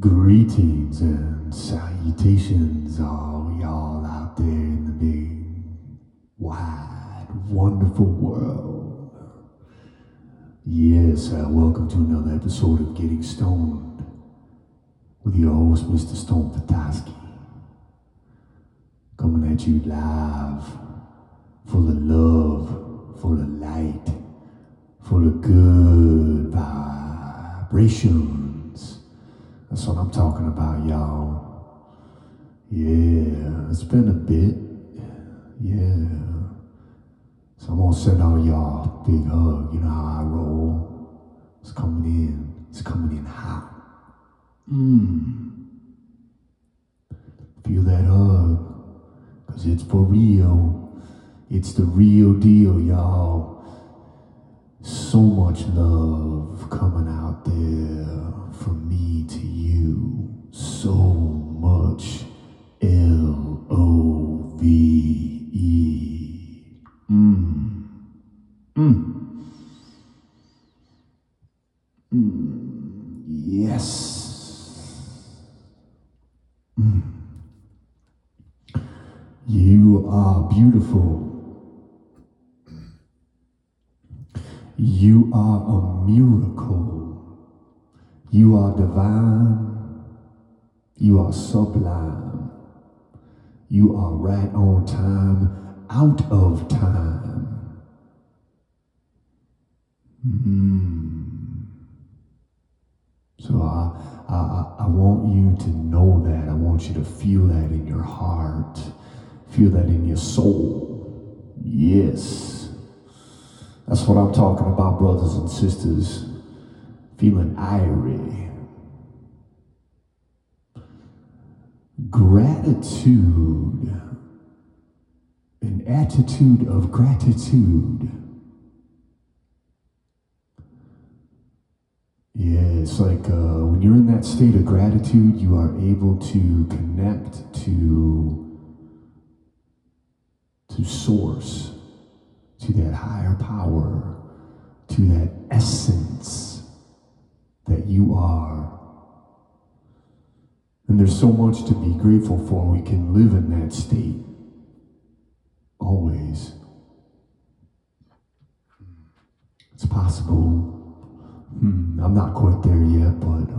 Greetings and salutations, all y'all out there in the big, wide, wonderful world. Yes, welcome to another episode of Getting Stoned with your host, Mr. Stone Petaske. Coming at you live, full of love, full of light, full of good vibrations. That's what I'm talking about, y'all. Yeah, it's been a bit. Yeah. So I'm gonna send all y'all a big hug. You know how I roll. It's coming in. It's coming in hot. Feel that hug. Cause it's for real. It's the real deal, y'all. So much love coming out there from me to you. So much love. Yes. You are beautiful. You are a miracle. You are divine. You are sublime. You are right on time, out of time. So I want you to know that. I want you to feel that in your heart. Feel that in your soul. Yes. That's what I'm talking about, brothers and sisters. Feeling irie. Gratitude. An attitude of gratitude. Yeah, it's like when you're in that state of gratitude, you are able to connect to source. To that higher power, to that essence that you are. And there's so much to be grateful for. We can live in that state, always. It's possible. I'm not quite there yet, but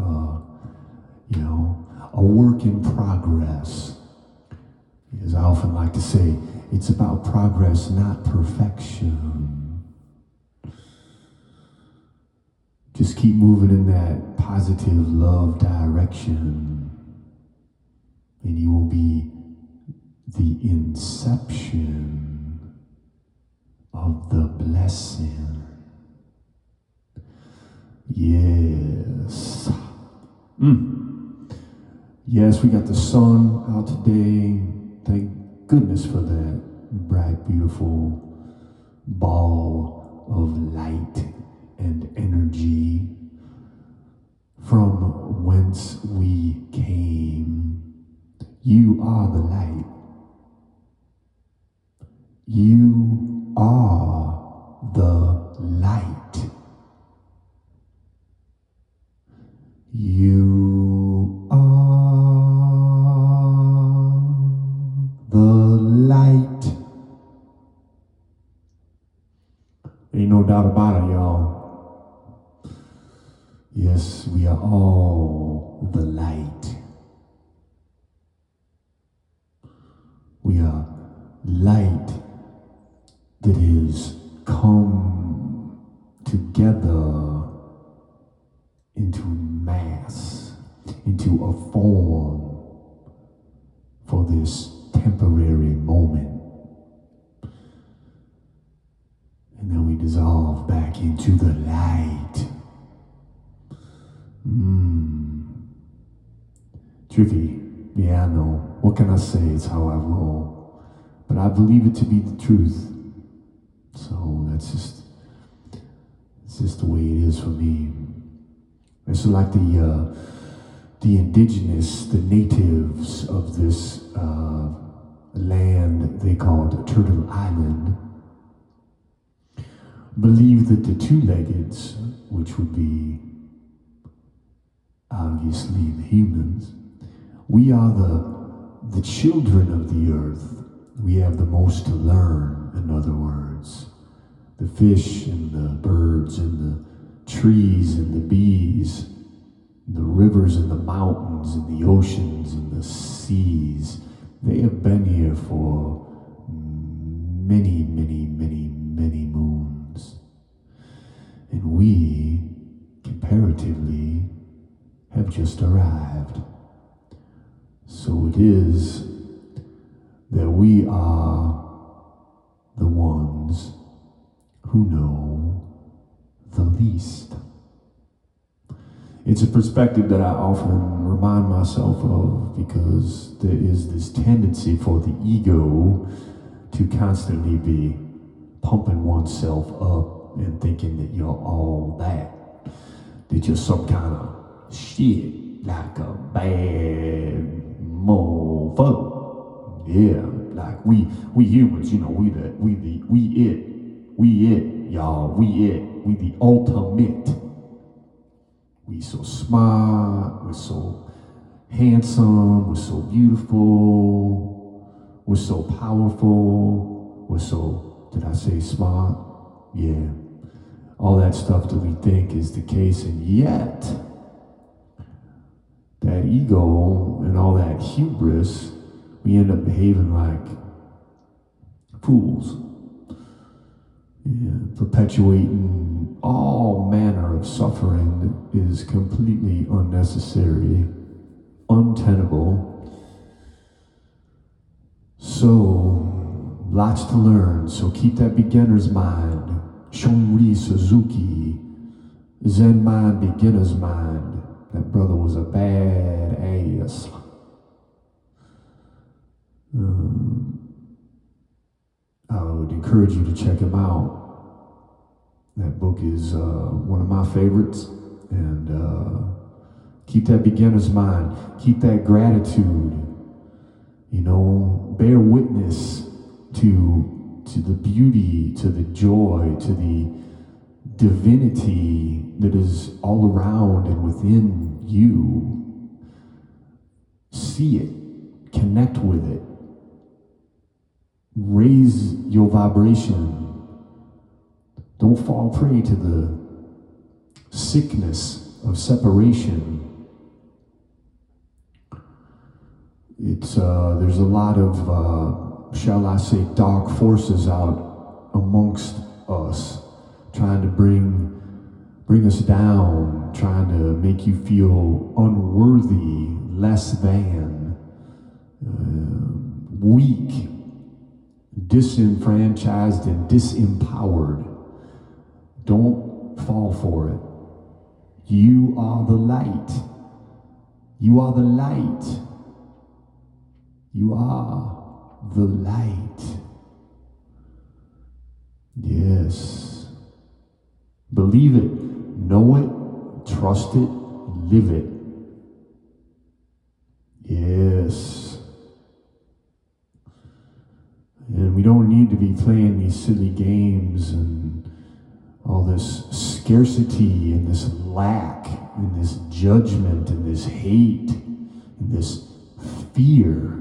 you know, a work in progress. As I often like to say, it's about progress, not perfection. Just keep moving in that positive love direction, and you will be the inception of the blessing. Yes. Yes, we got the sun out today. Thank goodness for that bright, beautiful ball of light and energy from whence we came. You are the light. You are the light. You are the light. Ain't no doubt about it, y'all. Yes, we are all the light. We are light that has come together into mass, into a form for this temporary moment. And then we dissolve back into the light. Tricky. Yeah, I know. What can I say? It's how I roll. But I believe it to be the truth. So that's just the way it is for me. It's like the indigenous, the natives of this land they called Turtle Island, believed that the two-leggeds, which would be obviously, the humans. We are the children of the earth. We have the most to learn, in other words. The fish and the birds and the trees and the bees, the rivers and the mountains and the oceans and the seas, they have been here for many, many, many, many moons. And we, comparatively, have just arrived. So it is that we are the ones who know the least. It's a perspective that I often remind myself of, because there is this tendency for the ego to constantly be pumping oneself up and thinking that you're all that, that you're some kind of shit, like a bad mofo. Yeah, like we humans, you know, we the ultimate. We so smart, we're so handsome, we're so beautiful, we're so powerful, we're so, did I say smart? Yeah, all that stuff that we think is the case, and yet that ego and all that hubris, we end up behaving like fools, perpetuating all manner of suffering that is completely unnecessary, untenable. So, lots to learn. So keep that beginner's mind. Shonri Suzuki, Zen mind, beginner's mind. That brother was a bad ass. I would encourage you to check him out. That book is one of my favorites. And keep that beginner's mind. Keep that gratitude. You know, bear witness to the beauty, to the joy, to the divinity that is all around and within you. See it. Connect with it. Raise your vibration. Don't fall prey to the sickness of separation. It's there's a lot of, shall I say, dark forces out amongst us, trying to bring us down, trying to make you feel unworthy, less than, weak, disenfranchised and disempowered. Don't fall for it. You are the light. You are the light. You are the light. Yes. Believe it. Know it. Trust it. Live it. Yes. And we don't need to be playing these silly games and all this scarcity and this lack and this judgment and this hate and this fear.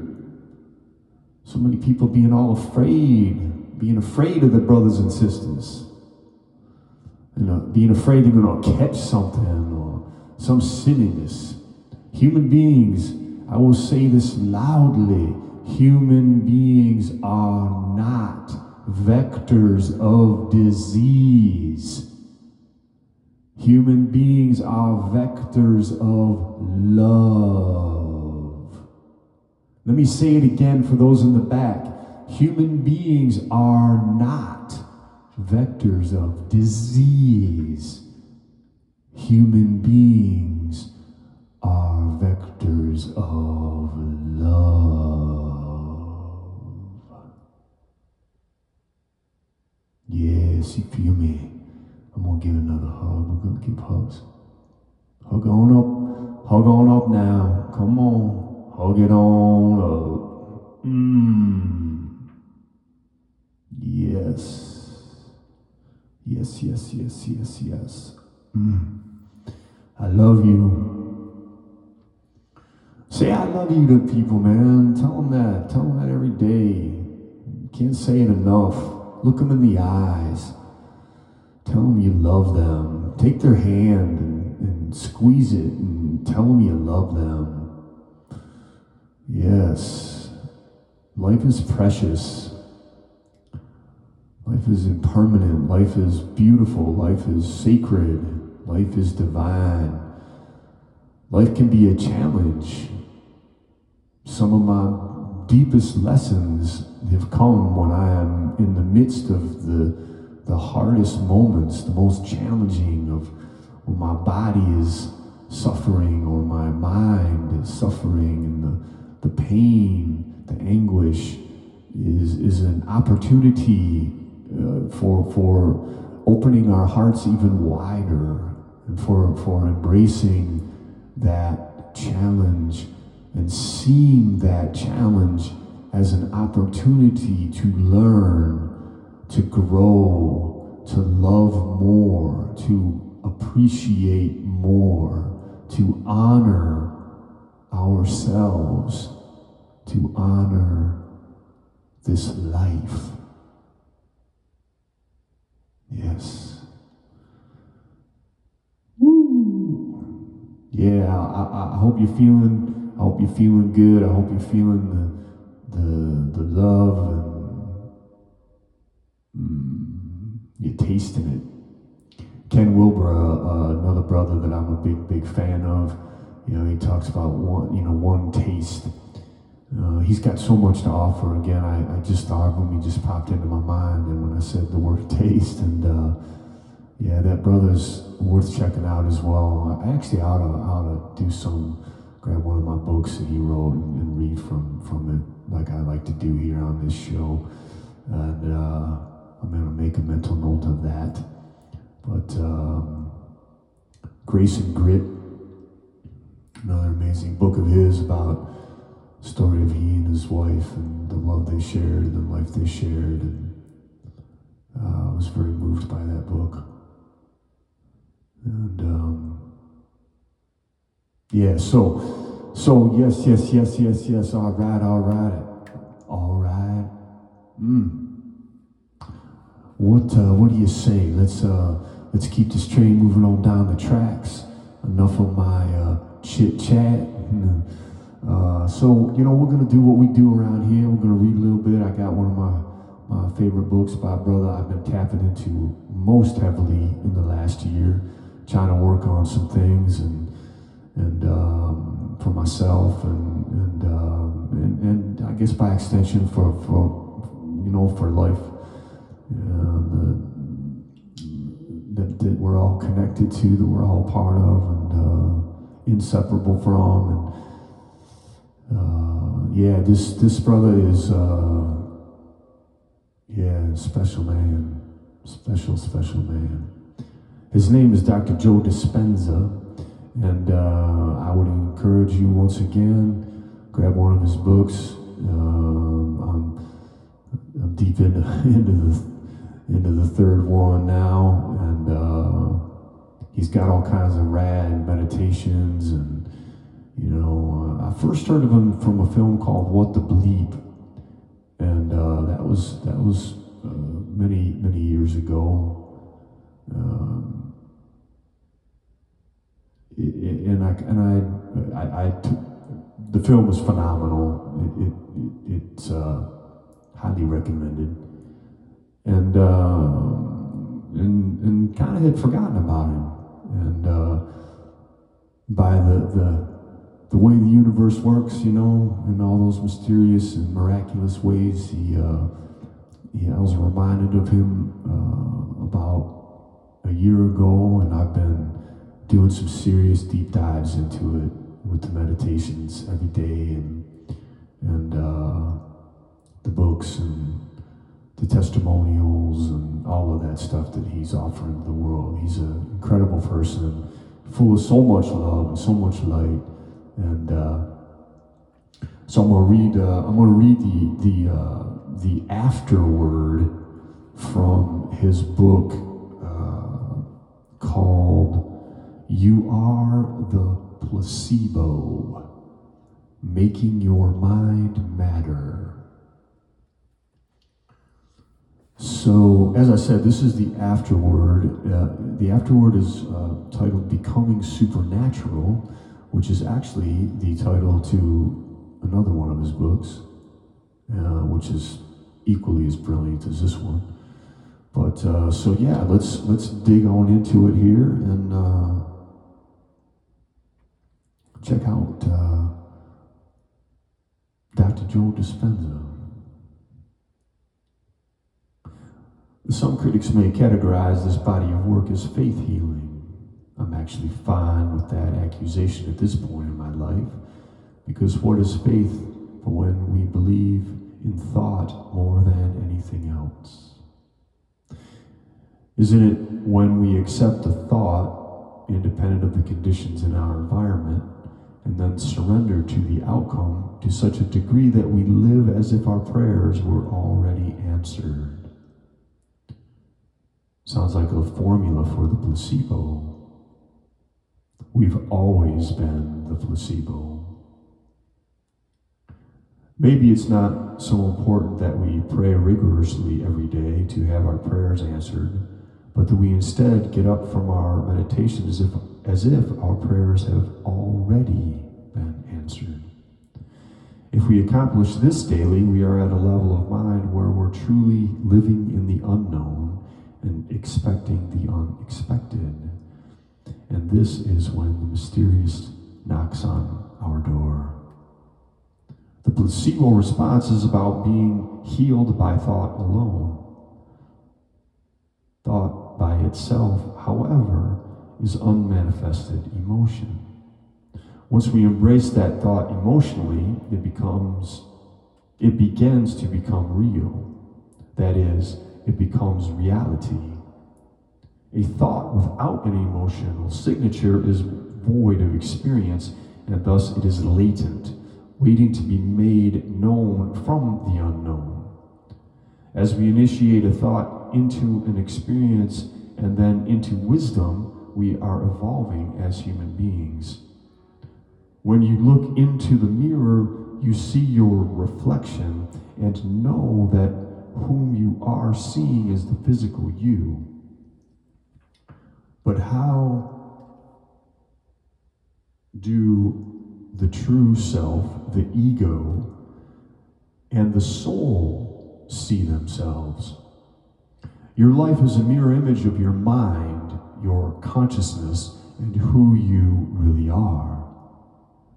So many people being all afraid, being afraid of their brothers and sisters. You know, being afraid they're going to catch something or some silliness. Human beings, I will say this loudly, human beings are not vectors of disease. Human beings are vectors of love. Let me say it again for those in the back. Human beings are not vectors of disease. Human beings are vectors of love. Yes, you feel me? I'm gonna give another hug. We're gonna give hugs. Hug on up. Hug on up now. Come on. Hug it on up. Yes. Yes, yes, yes, yes, yes. I love you. Say I love you to people, man. Tell them that every day. Can't say it enough. Look them in the eyes. Tell them you love them. Take their hand and squeeze it and tell them you love them. Yes, life is precious. Life is impermanent. Life is beautiful. Life is sacred. Life is divine. Life can be a challenge. Some of my deepest lessons have come when I am in the midst of the hardest moments, the most challenging of when my body is suffering or my mind is suffering, and the pain, the anguish is an opportunity for opening our hearts even wider and for embracing that challenge and seeing that challenge as an opportunity to learn, to grow, to love more, to appreciate more, to honor ourselves, to honor this life. Yes. Yeah, I hope you're feeling. I hope you're feeling good. I hope you're feeling the love, and you're tasting it. Ken Wilber, another brother that I'm a big fan of. You know, he talks about one taste. He's got so much to offer. Again, I just thought of him. He just popped into my mind, and when I said the word taste, and yeah, that brother's worth checking out as well. I actually ought to grab one of my books that he wrote and read from it, like I like to do here on this show. And I'm gonna make a mental note of that. But Grace and Grit, another amazing book of his about the story of he and his wife and the love they shared and the life they shared. And I was very moved by that book. And yeah, so yes, all right. What do you say? Let's keep this train moving on down the tracks. Enough of my chit chat. So we're gonna do what we do around here. We're gonna read a little bit. I got one of my favorite books by a brother I've been tapping into most heavily in the last year, trying to work on some things and for myself and I guess by extension for life, that we're all connected to, that we're all part of and inseparable from. And this brother is special man. His name is Dr. Joe Dispenza. And I would encourage you once again, grab one of his books. I'm deep into the third one now, and he's got all kinds of rad meditations. And I first heard of him from a film called What the Bleep, and that was many years ago. The film was phenomenal. It's highly recommended, and kind of had forgotten about him. And by the way the universe works, in all those mysterious and miraculous ways, I was reminded of him about a year ago, and I've been doing some serious deep dives into it with the meditations every day and the books and the testimonials and all of that stuff that he's offering the world. He's an incredible person, full of so much love and so much light. And so I'm gonna read the afterword from his book called You Are the Placebo. making your mind matter. So, as I said, this is the afterword. The afterword is titled Becoming Supernatural, which is actually the title to another one of his books, which is equally as brilliant as this one. But, so yeah, let's dig on into it here and check out Dr. Joe Dispenza. Some critics may categorize this body of work as faith healing. I'm actually fine with that accusation at this point in my life, because what is faith but when we believe in thought more than anything else? Isn't it when we accept a thought, independent of the conditions in our environment, and then surrender to the outcome to such a degree that we live as if our prayers were already answered? Sounds like a formula for the placebo. We've always been the placebo. Maybe it's not so important that we pray rigorously every day to have our prayers answered, but that we instead get up from our meditation as if our prayers have already been answered. If we accomplish this daily, we are at a level of mind where we're truly living in the unknown and expecting the unexpected. And this is when the mysterious knocks on our door. The placebo response is about being healed by thought alone. Thought by itself, however, is unmanifested emotion. Once we embrace that thought emotionally, it begins to become real. That is, it becomes reality. A thought without an emotional signature is void of experience, and thus it is latent, waiting to be made known from the unknown. As we initiate a thought into an experience and then into wisdom, we are evolving as human beings. When you look into the mirror, you see your reflection and know that whom you are seeing is the physical you. But how do the true self, the ego, and the soul see themselves? Your life is a mirror image of your mind, your consciousness, and who you really are.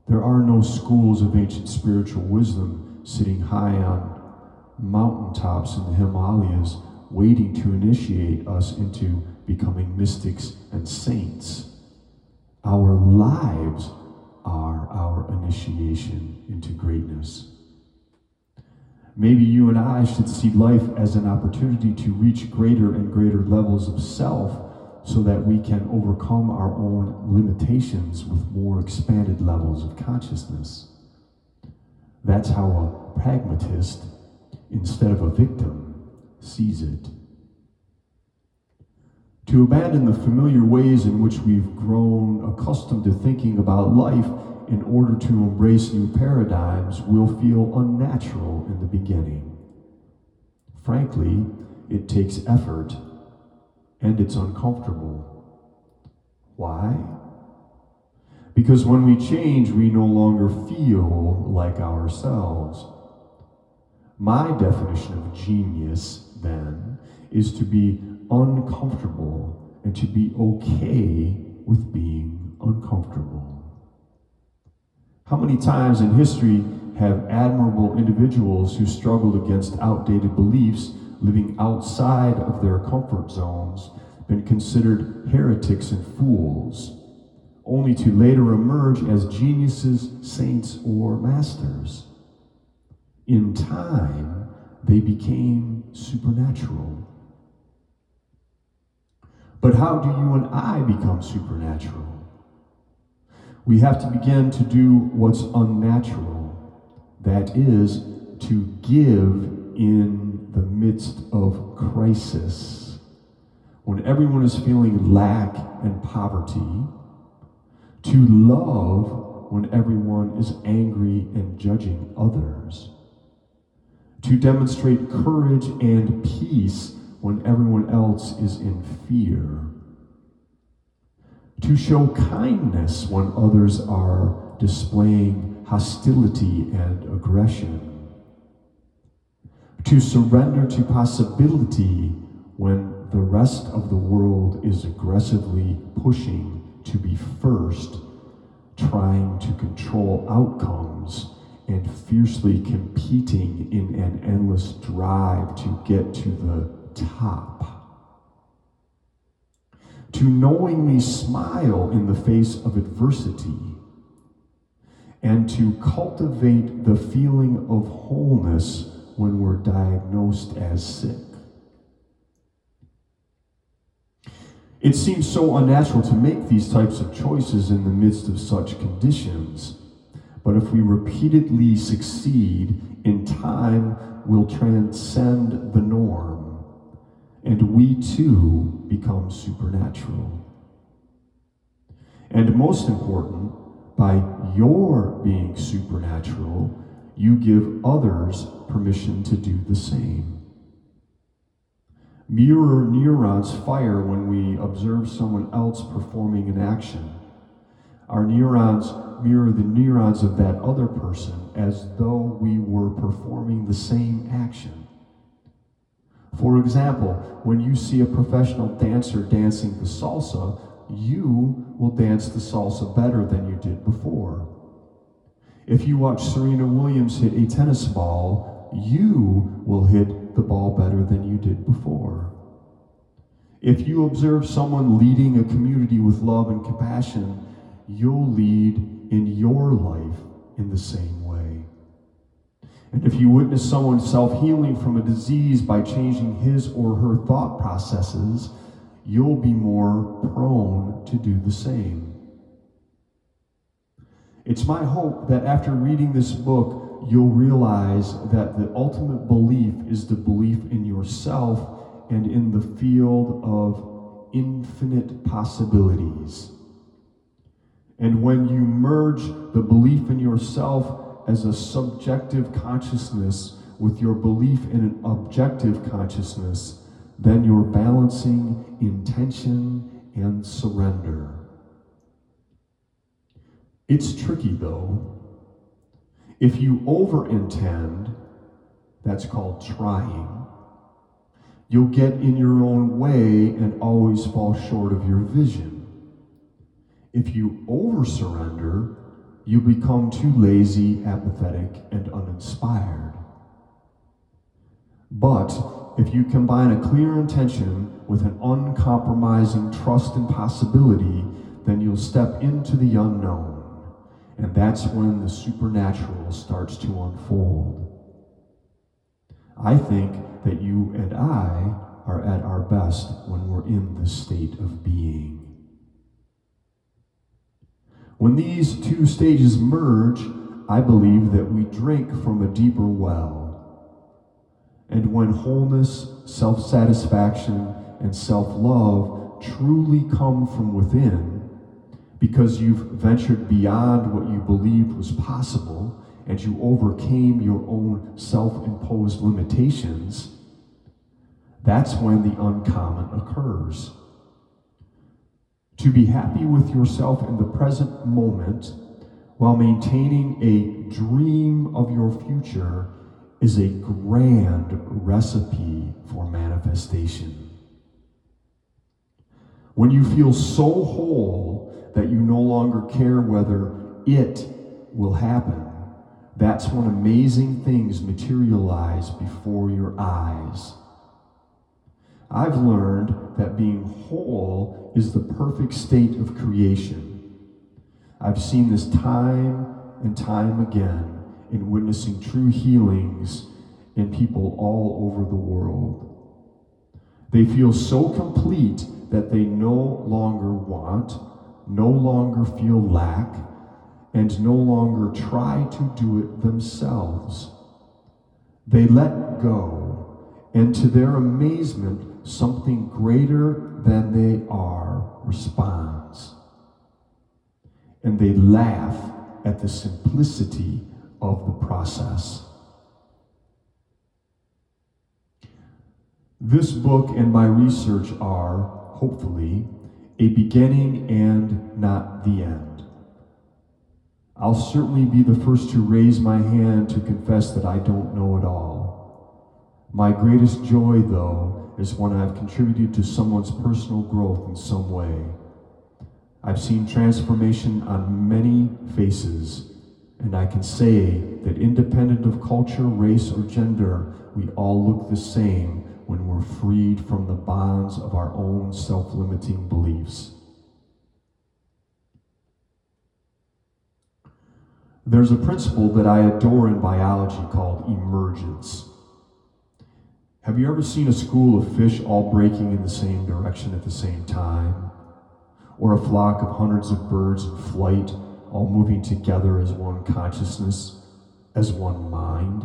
There are no schools of ancient spiritual wisdom sitting high on mountaintops in the Himalayas waiting to initiate us into becoming mystics and saints. Our lives are our initiation into greatness. Maybe you and I should see life as an opportunity to reach greater and greater levels of self so that we can overcome our own limitations with more expanded levels of consciousness. That's how a pragmatist, instead of a victim, sees it. To abandon the familiar ways in which we've grown accustomed to thinking about life in order to embrace new paradigms will feel unnatural in the beginning. Frankly, it takes effort, and it's uncomfortable. Why? Because when we change, we no longer feel like ourselves. My definition of genius, then, is to be uncomfortable and to be okay with being uncomfortable. How many times in history have admirable individuals who struggled against outdated beliefs, living outside of their comfort zones, been considered heretics and fools, only to later emerge as geniuses, saints, or masters? In time, they became supernatural. But how do you and I become supernatural? We have to begin to do what's unnatural. That is, to give in the midst of crisis. When everyone is feeling lack and poverty, to love when everyone is angry and judging others. To demonstrate courage and peace when everyone else is in fear. To show kindness when others are displaying hostility and aggression. To surrender to possibility when the rest of the world is aggressively pushing to be first, trying to control outcomes, and fiercely competing in an endless drive to get to the top. To knowingly smile in the face of adversity, and to cultivate the feeling of wholeness when we're diagnosed as sick. It seems so unnatural to make these types of choices in the midst of such conditions, but if we repeatedly succeed, in time we'll transcend the norm. And we too become supernatural. And most important, by your being supernatural, you give others permission to do the same. Mirror neurons fire when we observe someone else performing an action. Our neurons mirror the neurons of that other person as though we were performing the same action. For example, when you see a professional dancer dancing the salsa, you will dance the salsa better than you did before. If you watch Serena Williams hit a tennis ball, you will hit the ball better than you did before. If you observe someone leading a community with love and compassion, you'll lead in your life in the same way. And if you witness someone self-healing from a disease by changing his or her thought processes, you'll be more prone to do the same. It's my hope that after reading this book, you'll realize that the ultimate belief is the belief in yourself and in the field of infinite possibilities. And when you merge the belief in yourself as a subjective consciousness with your belief in an objective consciousness, then you're balancing intention and surrender. It's tricky though. If you overintend, that's called trying, you'll get in your own way and always fall short of your vision. If you over-surrender, you become too lazy, apathetic, and uninspired. But if you combine a clear intention with an uncompromising trust in possibility, then you'll step into the unknown, and that's when the supernatural starts to unfold. I think that you and I are at our best when we're in this state of being. When these two stages merge, I believe that we drink from a deeper well. And when wholeness, self-satisfaction, and self-love truly come from within, because you've ventured beyond what you believed was possible, and you overcame your own self-imposed limitations, that's when the uncommon occurs. To be happy with yourself in the present moment while maintaining a dream of your future is a grand recipe for manifestation. When you feel so whole that you no longer care whether it will happen, that's when amazing things materialize before your eyes. I've learned that being whole is the perfect state of creation. I've seen this time and time again in witnessing true healings in people all over the world. They feel so complete that they no longer want, no longer feel lack, and no longer try to do it themselves. They let go, and to their amazement, something greater than they are responds. And they laugh at the simplicity of the process. This book and my research are, hopefully, a beginning and not the end. I'll certainly be the first to raise my hand to confess that I don't know it all. My greatest joy, though, is when I've contributed to someone's personal growth in some way. I've seen transformation on many faces, and I can say that independent of culture, race, or gender, we all look the same when we're freed from the bonds of our own self-limiting beliefs. There's a principle that I adore in biology called emergence. Have you ever seen a school of fish all breaking in the same direction at the same time? Or a flock of hundreds of birds in flight, all moving together as one consciousness, as one mind?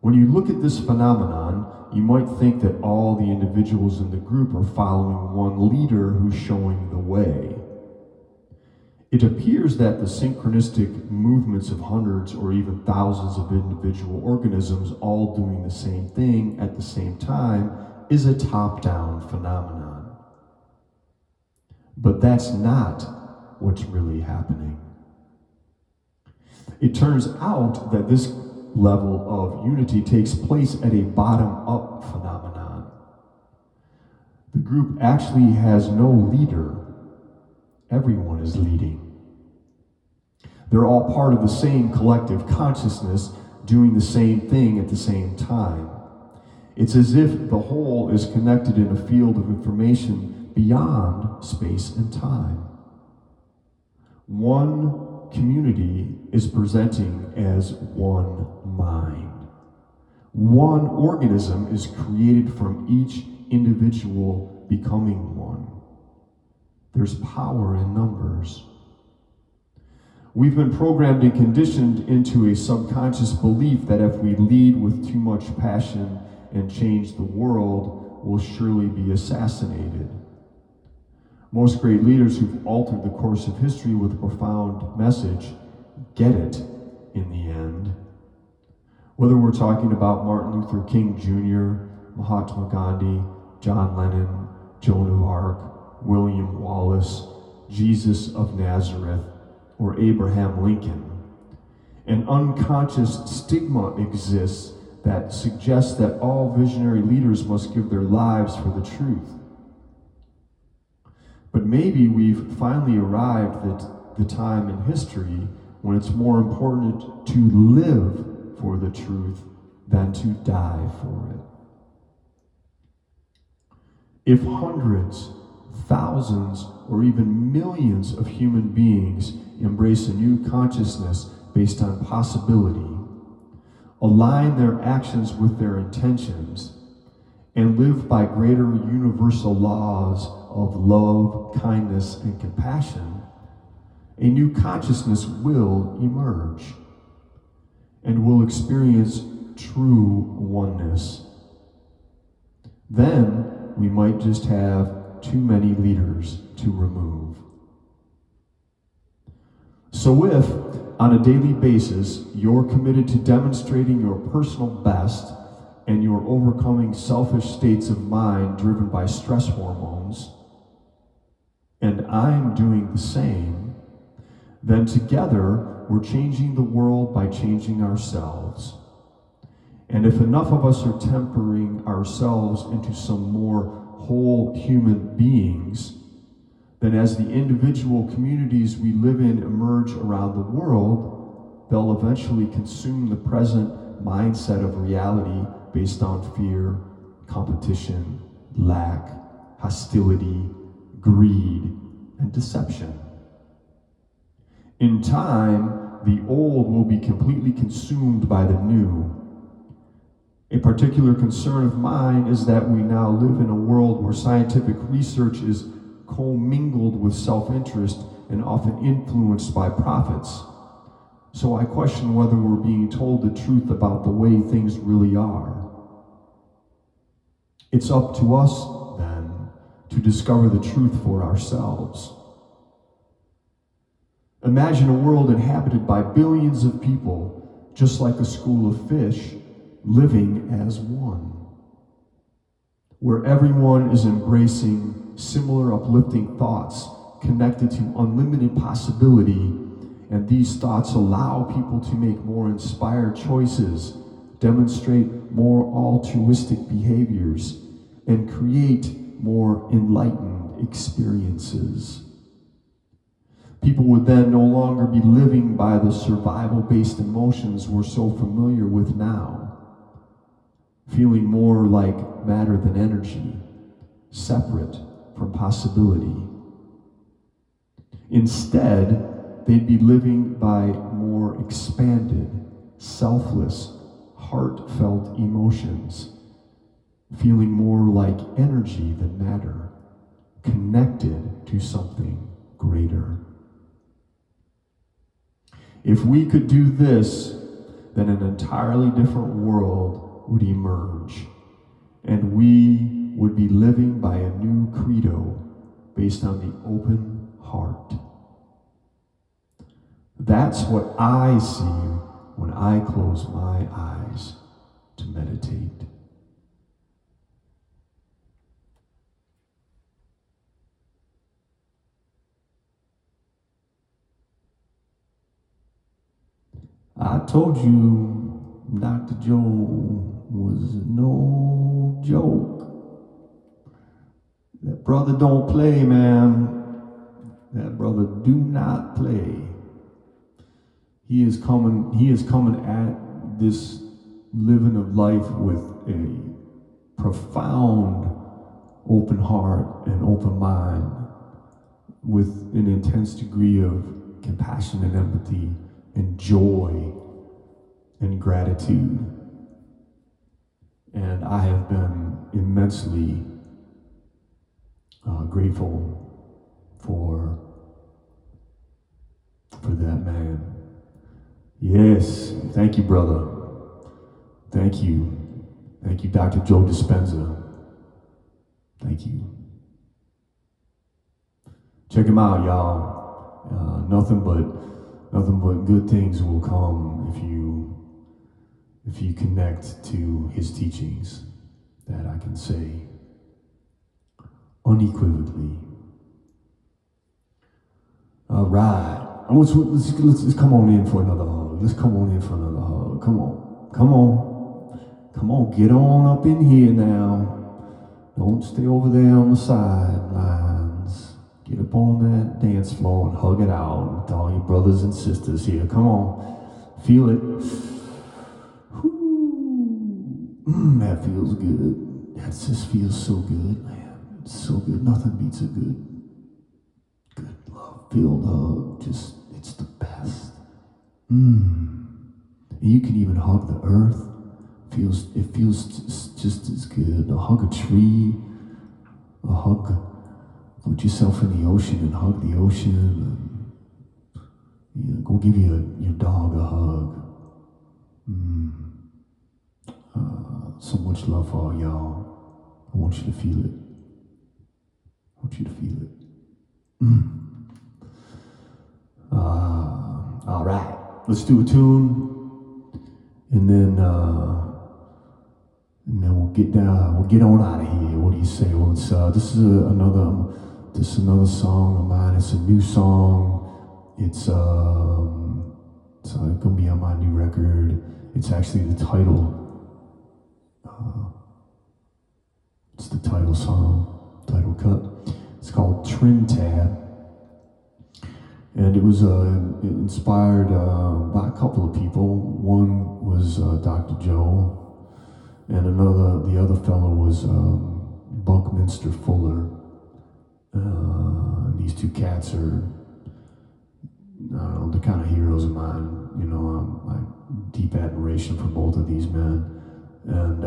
When you look at this phenomenon, you might think that all the individuals in the group are following one leader who's showing the way. It appears that the synchronistic movements of hundreds or even thousands of individual organisms all doing the same thing at the same time is a top-down phenomenon. But that's not what's really happening. It turns out that this level of unity takes place at a bottom-up phenomenon. The group actually has no leader. Everyone is leading. They're all part of the same collective consciousness, doing the same thing at the same time. It's as if the whole is connected in a field of information beyond space and time. One community is presenting as one mind. One organism is created from each individual becoming one. There's power in numbers. We've been programmed and conditioned into a subconscious belief that if we lead with too much passion and change the world, we'll surely be assassinated. Most great leaders who've altered the course of history with a profound message get it in the end. Whether we're talking about Martin Luther King Jr., Mahatma Gandhi, John Lennon, Joan of Arc, William Wallace, Jesus of Nazareth, or Abraham Lincoln. An unconscious stigma exists that suggests that all visionary leaders must give their lives for the truth. But maybe we've finally arrived at the time in history when it's more important to live for the truth than to die for it. If hundreds, thousands, or even millions of human beings embrace a new consciousness based on possibility, align their actions with their intentions, and live by greater universal laws of love, kindness, and compassion, a new consciousness will emerge and will experience true oneness. Then we might just have too many leaders to remove. So if, on a daily basis, you're committed to demonstrating your personal best and you're overcoming selfish states of mind driven by stress hormones, and I'm doing the same, then together we're changing the world by changing ourselves. And if enough of us are tempering ourselves into some more whole human beings, then as the individual communities we live in emerge around the world, they'll eventually consume the present mindset of reality based on fear, competition, lack, hostility, greed, and deception. In time, the old will be completely consumed by the new. A particular concern of mine is that we now live in a world where scientific research is commingled with self-interest and often influenced by profits. So I question whether we're being told the truth about the way things really are. It's up to us, then, to discover the truth for ourselves. Imagine a world inhabited by billions of people, just like a school of fish, living as one, where everyone is embracing similar uplifting thoughts connected to unlimited possibility, and these thoughts allow people to make more inspired choices, demonstrate more altruistic behaviors, and create more enlightened experiences. People would then no longer be living by the survival-based emotions we're so familiar with now, feeling more like matter than energy, separate from possibility. Instead, they'd be living by more expanded, selfless, heartfelt emotions, feeling more like energy than matter, connected to something greater. If we could do this, then an entirely different world would emerge, and we would be living by a new credo based on the open heart. That's what I see when I close my eyes to meditate. I told you Dr. Joe was no joke. That brother don't play, man. That brother do not play. He is coming at this living of life with a profound open heart and open mind, with an intense degree of compassion and empathy and joy and gratitude. And I have been immensely grateful for that man. Yes, thank you, brother. Thank you. Thank you, Dr. Joe Dispenza. Thank you. Check him out, y'all. Nothing but good things will come if you connect to his teachings. That I can say unequivocally. All right, let's come on in for another hug. Let's come on in for another hug. Come on. Get on up in here now. Don't stay over there on the sidelines. Get up on that dance floor and hug it out with all your brothers and sisters here. Come on, feel it. That feels good. That just feels so good, man. It's so good. Nothing beats a good love-filled hug. Just, it's the best. And you can even hug the earth. It feels just as good. Hug a tree. Put yourself in the ocean and hug the ocean. And, go give your dog a hug. So much love for all y'all. I want you to feel it. All right, let's do a tune, and then we'll get on out of here. What do you say? Well, it's this is another song of mine. It's a new song. It's gonna be on my new record. It's actually the title. It's the title song, title cut. It's called Trim Tab, and it was inspired by a couple of people. One was Dr. Joe, and the other fellow was Buckminster Fuller. These two cats are, I don't know, they're kind of heroes of mine. You know, I have deep admiration for both of these men. And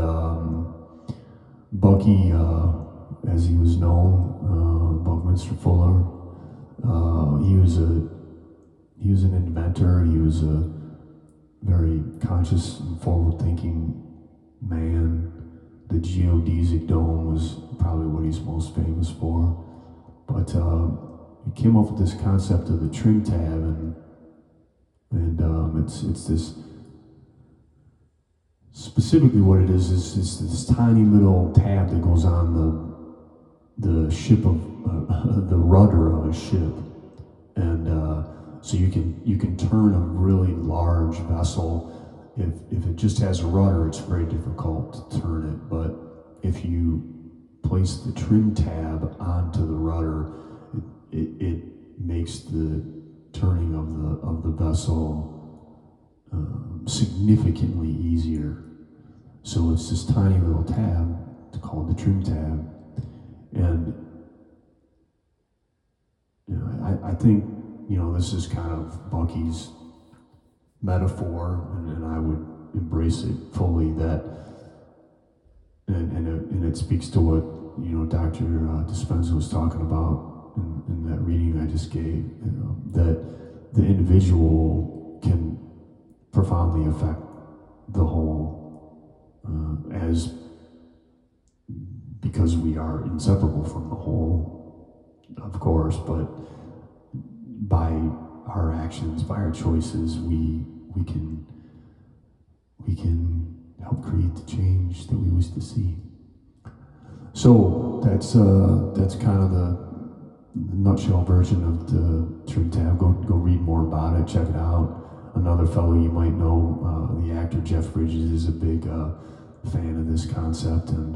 Bucky, as he was known, Buckminster Fuller, he was an inventor. He was a very conscious and forward-thinking man. The geodesic dome was probably what he's most famous for. But came up with this concept of the trim tab, and it's this, specifically what it is this tiny little tab that goes on the ship of the rudder of a ship, and so you can turn a really large vessel. If it just has a rudder, it's very difficult to turn it, but if you place the trim tab onto the rudder, it makes the turning of the vessel significantly easier. So it's this tiny little tab, it's called the trim tab, and you know, I think, you know, this is kind of Bucky's metaphor, and I would embrace it fully, that and it speaks to what, you know, Dr. Dispenza was talking about in that reading I just gave, you know, that the individual can profoundly affect the whole, because we are inseparable from the whole, of course, but by our actions, by our choices, we can help create the change that we wish to see. So that's kind of the nutshell version of the Trim Tab. Go read more about it, check it out. Another fellow you might know, the actor Jeff Bridges, is a big fan of this concept, and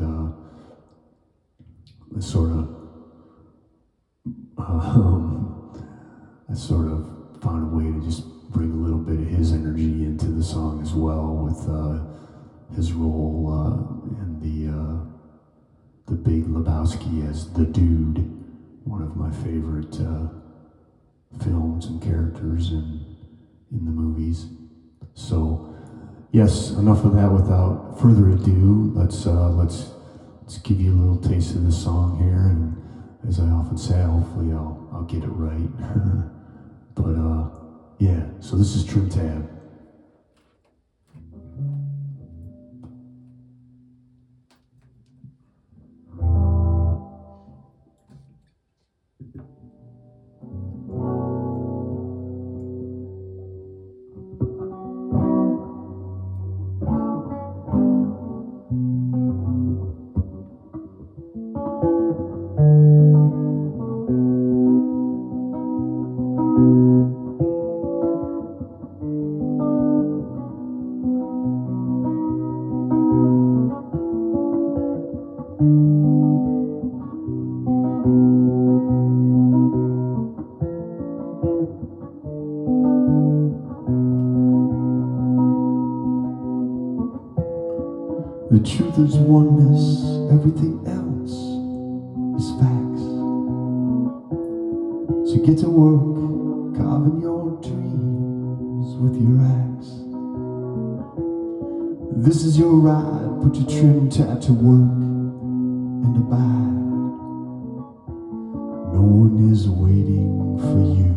I sort of found a way to just bring a little bit of his energy into the song as well, with his role in the Big Lebowski as the Dude, one of my favorite films and characters in the movies. So yes, enough of that. Without further ado, let's give you a little taste of the song here, and as I often say, hopefully I'll get it right. But yeah, so this is Trim Tab. The truth is oneness, everything else is facts. So get to work, carving your dreams with your axe. This is your ride, put your trim tab to work and abide. No one is waiting for you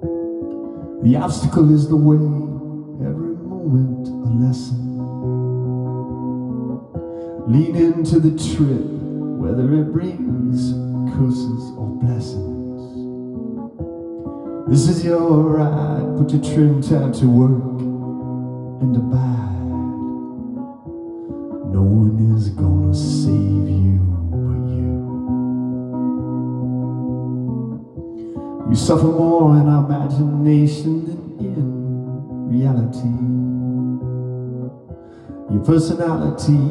but you. The obstacle is the way. Lean into the trip, whether it brings curses or blessings. This is your ride, put your trim tab to work and abide. No one is gonna save you but you. We suffer more in our imagination than in reality. Your personality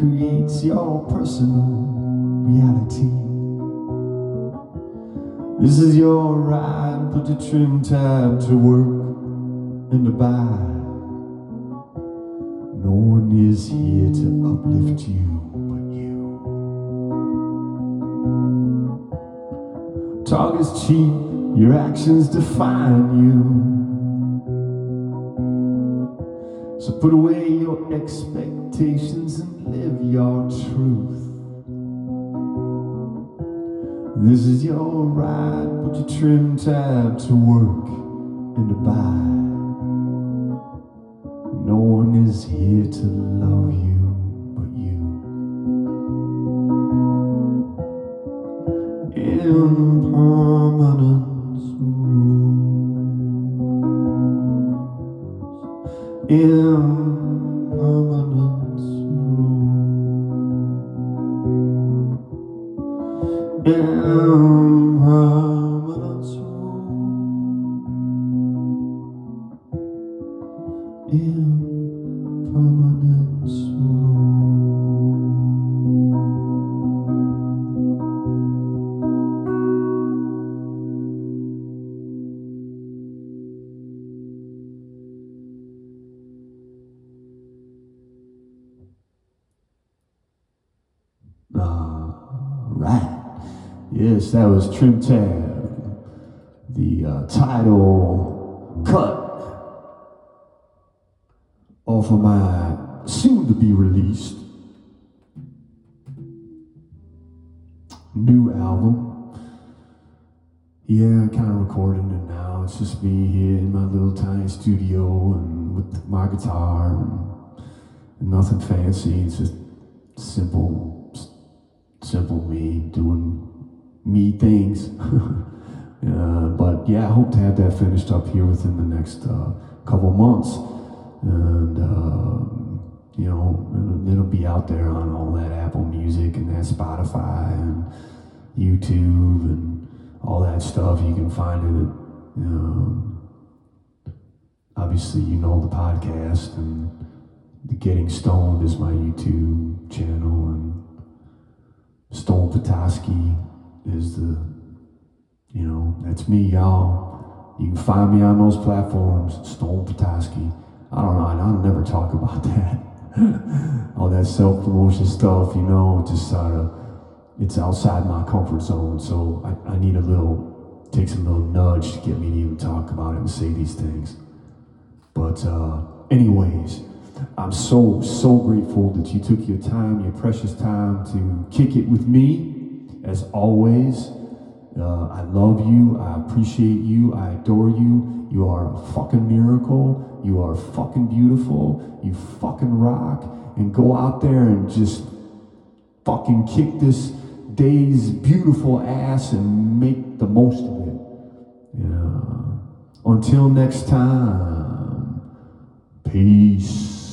creates your personal reality. This is your ride, put your trim tab to work and abide. No one is here to uplift you but you. Talk is cheap, your actions define you. So put away your expectations and live your truth. This is your ride, put your trim tab to work and abide. No one is here to love you but you. impermanence rules. Impermanence rules. Impermanence rules. Impermanence rules. Yes, that was Trim Tab, the title cut off of my soon-to-be-released new album. Yeah, I'm kind of recording it now. It's just me here in my little tiny studio and with my guitar and nothing fancy. It's just simple me doing me things. But yeah, I hope to have that finished up here within the next couple months, and you know, it'll be out there on all that Apple Music and that Spotify and YouTube and all that stuff. You can find it at, obviously, you know, the podcast, and the Getting Stoned is my YouTube channel, and Stone Petaske is the, you know, that's me, y'all. You can find me on those platforms, Stone Petaske. I don't know, I'll never talk about that. All that self-promotion stuff, you know, just sort of, it's outside my comfort zone, so I need takes a little nudge to get me to even talk about it and say these things. But anyways, I'm so grateful that you took your time, your precious time, to kick it with me. As always, I love you, I appreciate you, I adore you. You are a fucking miracle. You are fucking beautiful. You fucking rock. And go out there and just fucking kick this day's beautiful ass and make the most of it. Yeah. Until next time, peace.